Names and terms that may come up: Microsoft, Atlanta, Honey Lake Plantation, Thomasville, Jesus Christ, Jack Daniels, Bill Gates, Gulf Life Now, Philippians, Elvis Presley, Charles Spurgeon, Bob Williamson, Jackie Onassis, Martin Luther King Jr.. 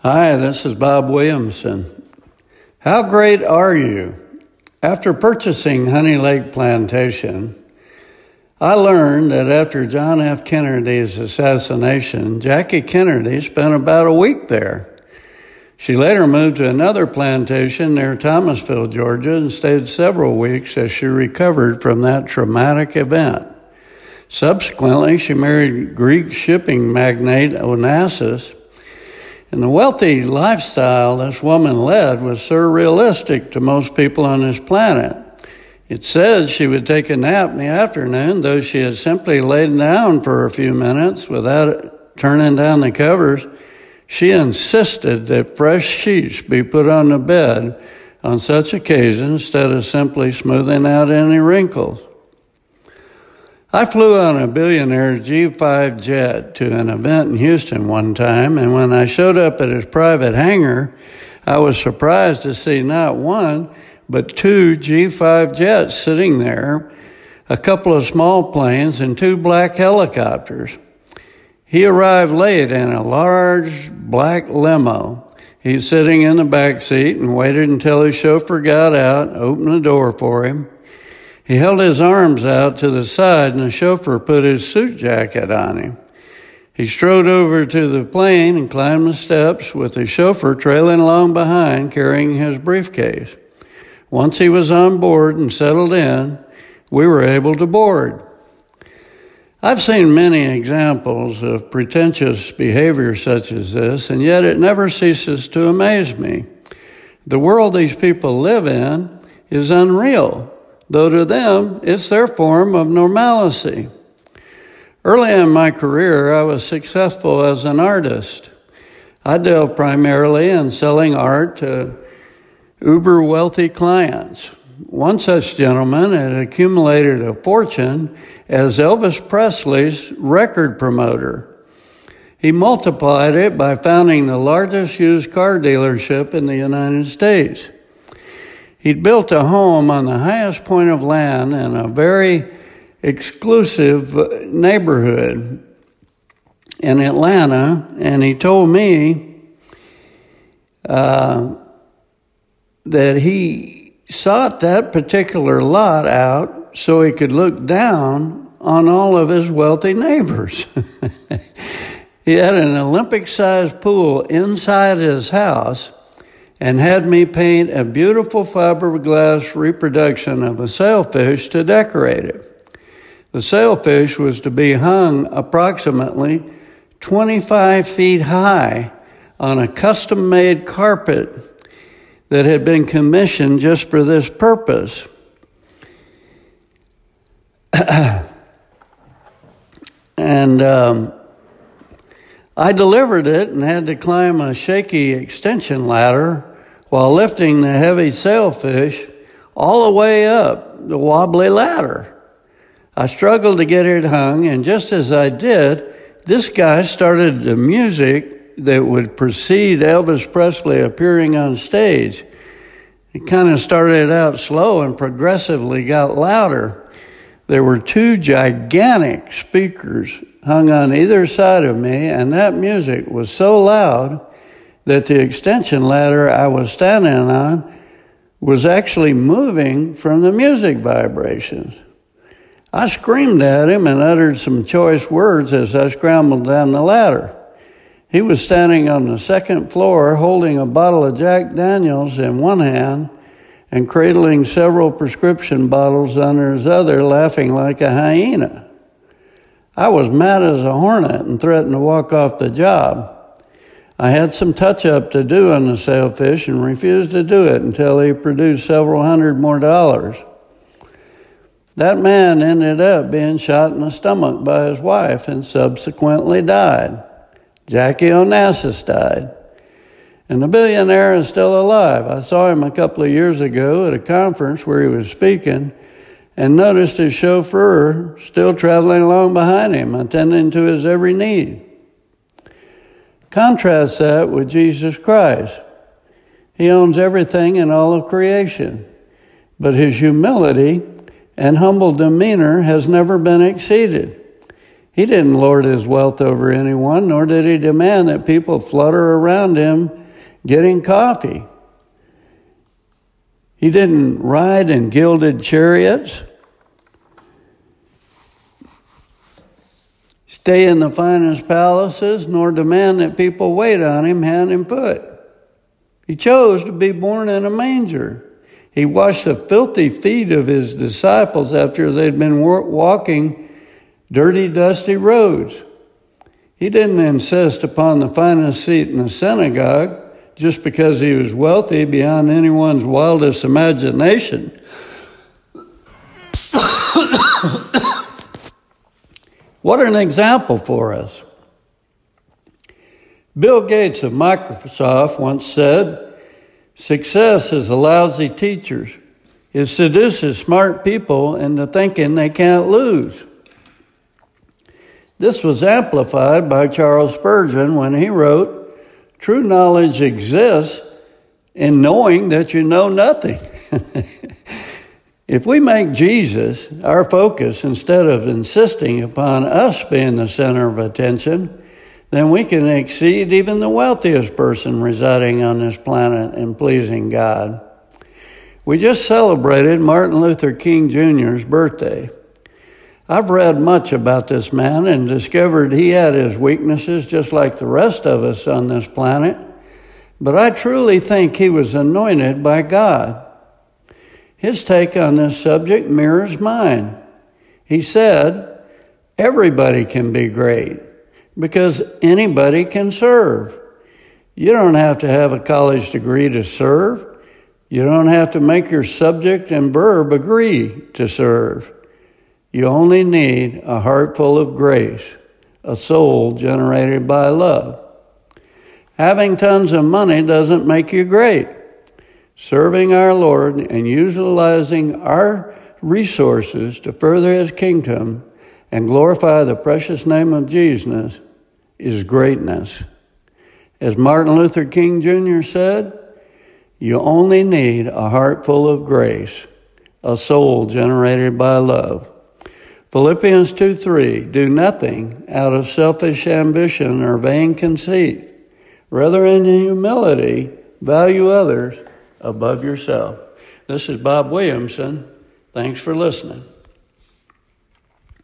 Hi, this is Bob Williamson. How great are you? After purchasing Honey Lake Plantation, I learned that after John F. Kennedy's assassination, Jackie Kennedy spent about a week there. She later moved to another plantation near Thomasville, Georgia, and stayed several weeks as she recovered from that traumatic event. Subsequently, she married Greek shipping magnate Onassis. And the wealthy lifestyle this woman led was surrealistic to most people on this planet. It said she would take a nap in the afternoon, though she had simply laid down for a few minutes without turning down the covers. She insisted that fresh sheets be put on the bed on such occasions instead of simply smoothing out any wrinkles. I flew on a billionaire G5 jet to an event in Houston one time, and when I showed up at his private hangar, I was surprised to see not one, but two G5 jets sitting there, a couple of small planes, and two black helicopters. He arrived late in a large black limo. He's sitting in the back seat and waited until his chauffeur got out, opened the door for him. He held his arms out to the side, and the chauffeur put his suit jacket on him. He strode over to the plane and climbed the steps with the chauffeur trailing along behind, carrying his briefcase. Once he was on board and settled in, we were able to board. I've seen many examples of pretentious behavior such as this, and yet it never ceases to amaze me. The world these people live in is unreal, though to them, it's their form of normalcy. Early in my career, I was successful as an artist. I dealt primarily in selling art to uber-wealthy clients. One such gentleman had accumulated a fortune as Elvis Presley's record promoter. He multiplied it by founding the largest used car dealership in the United States. He'd built a home on the highest point of land in a very exclusive neighborhood in Atlanta, and he told me that he sought that particular lot out so he could look down on all of his wealthy neighbors. He had an Olympic-sized pool inside his house and had me paint a beautiful fiberglass reproduction of a sailfish to decorate it. The sailfish was to be hung approximately 25 feet high on a custom-made carpet that had been commissioned just for this purpose. And I delivered it and had to climb a shaky extension ladder while lifting the heavy sailfish all the way up the wobbly ladder. I struggled to get it hung, and just as I did, this guy started the music that would precede Elvis Presley appearing on stage. It kind of started out slow and progressively got louder. There were two gigantic speakers hung on either side of me, and that music was so loud that the extension ladder I was standing on was actually moving from the music vibrations. I screamed at him and uttered some choice words as I scrambled down the ladder. He was standing on the second floor holding a bottle of Jack Daniels in one hand and cradling several prescription bottles under his other, laughing like a hyena. I was mad as a hornet and threatened to walk off the job. I had some touch-up to do on the sailfish and refused to do it until he produced several hundred more dollars. That man ended up being shot in the stomach by his wife and subsequently died. Jackie Onassis died. And the billionaire is still alive. I saw him a couple of years ago at a conference where he was speaking, and noticed his chauffeur still traveling along behind him, attending to his every need. Contrast that with Jesus Christ. He owns everything in all of creation, but his humility and humble demeanor has never been exceeded. He didn't lord his wealth over anyone, nor did he demand that people flutter around him getting coffee. He didn't ride in gilded chariots, stay in the finest palaces, nor demand that people wait on him hand and foot. He chose to be born in a manger. He washed the filthy feet of his disciples after they'd been walking dirty, dusty roads. He didn't insist upon the finest seat in the synagogue just because he was wealthy beyond anyone's wildest imagination. What an example for us. Bill Gates of Microsoft once said, "Success is a lousy teacher. It seduces smart people into thinking they can't lose." This was amplified by Charles Spurgeon when he wrote, "True knowledge exists in knowing that you know nothing." If we make Jesus our focus instead of insisting upon us being the center of attention, then we can exceed even the wealthiest person residing on this planet in pleasing God. We just celebrated Martin Luther King Jr.'s birthday. I've read much about this man and discovered he had his weaknesses just like the rest of us on this planet, but I truly think he was anointed by God. His take on this subject mirrors mine. He said, "Everybody can be great because anybody can serve. You don't have to have a college degree to serve. You don't have to make your subject and verb agree to serve. You only need a heart full of grace, a soul generated by love. Having tons of money doesn't make you great. Serving our Lord and utilizing our resources to further His kingdom and glorify the precious name of Jesus is greatness." As Martin Luther King Jr. said, "You only need a heart full of grace, a soul generated by love." Philippians 2:3, "Do nothing out of selfish ambition or vain conceit. Rather in humility, value others above yourself." This is Bob Williamson. Thanks for listening.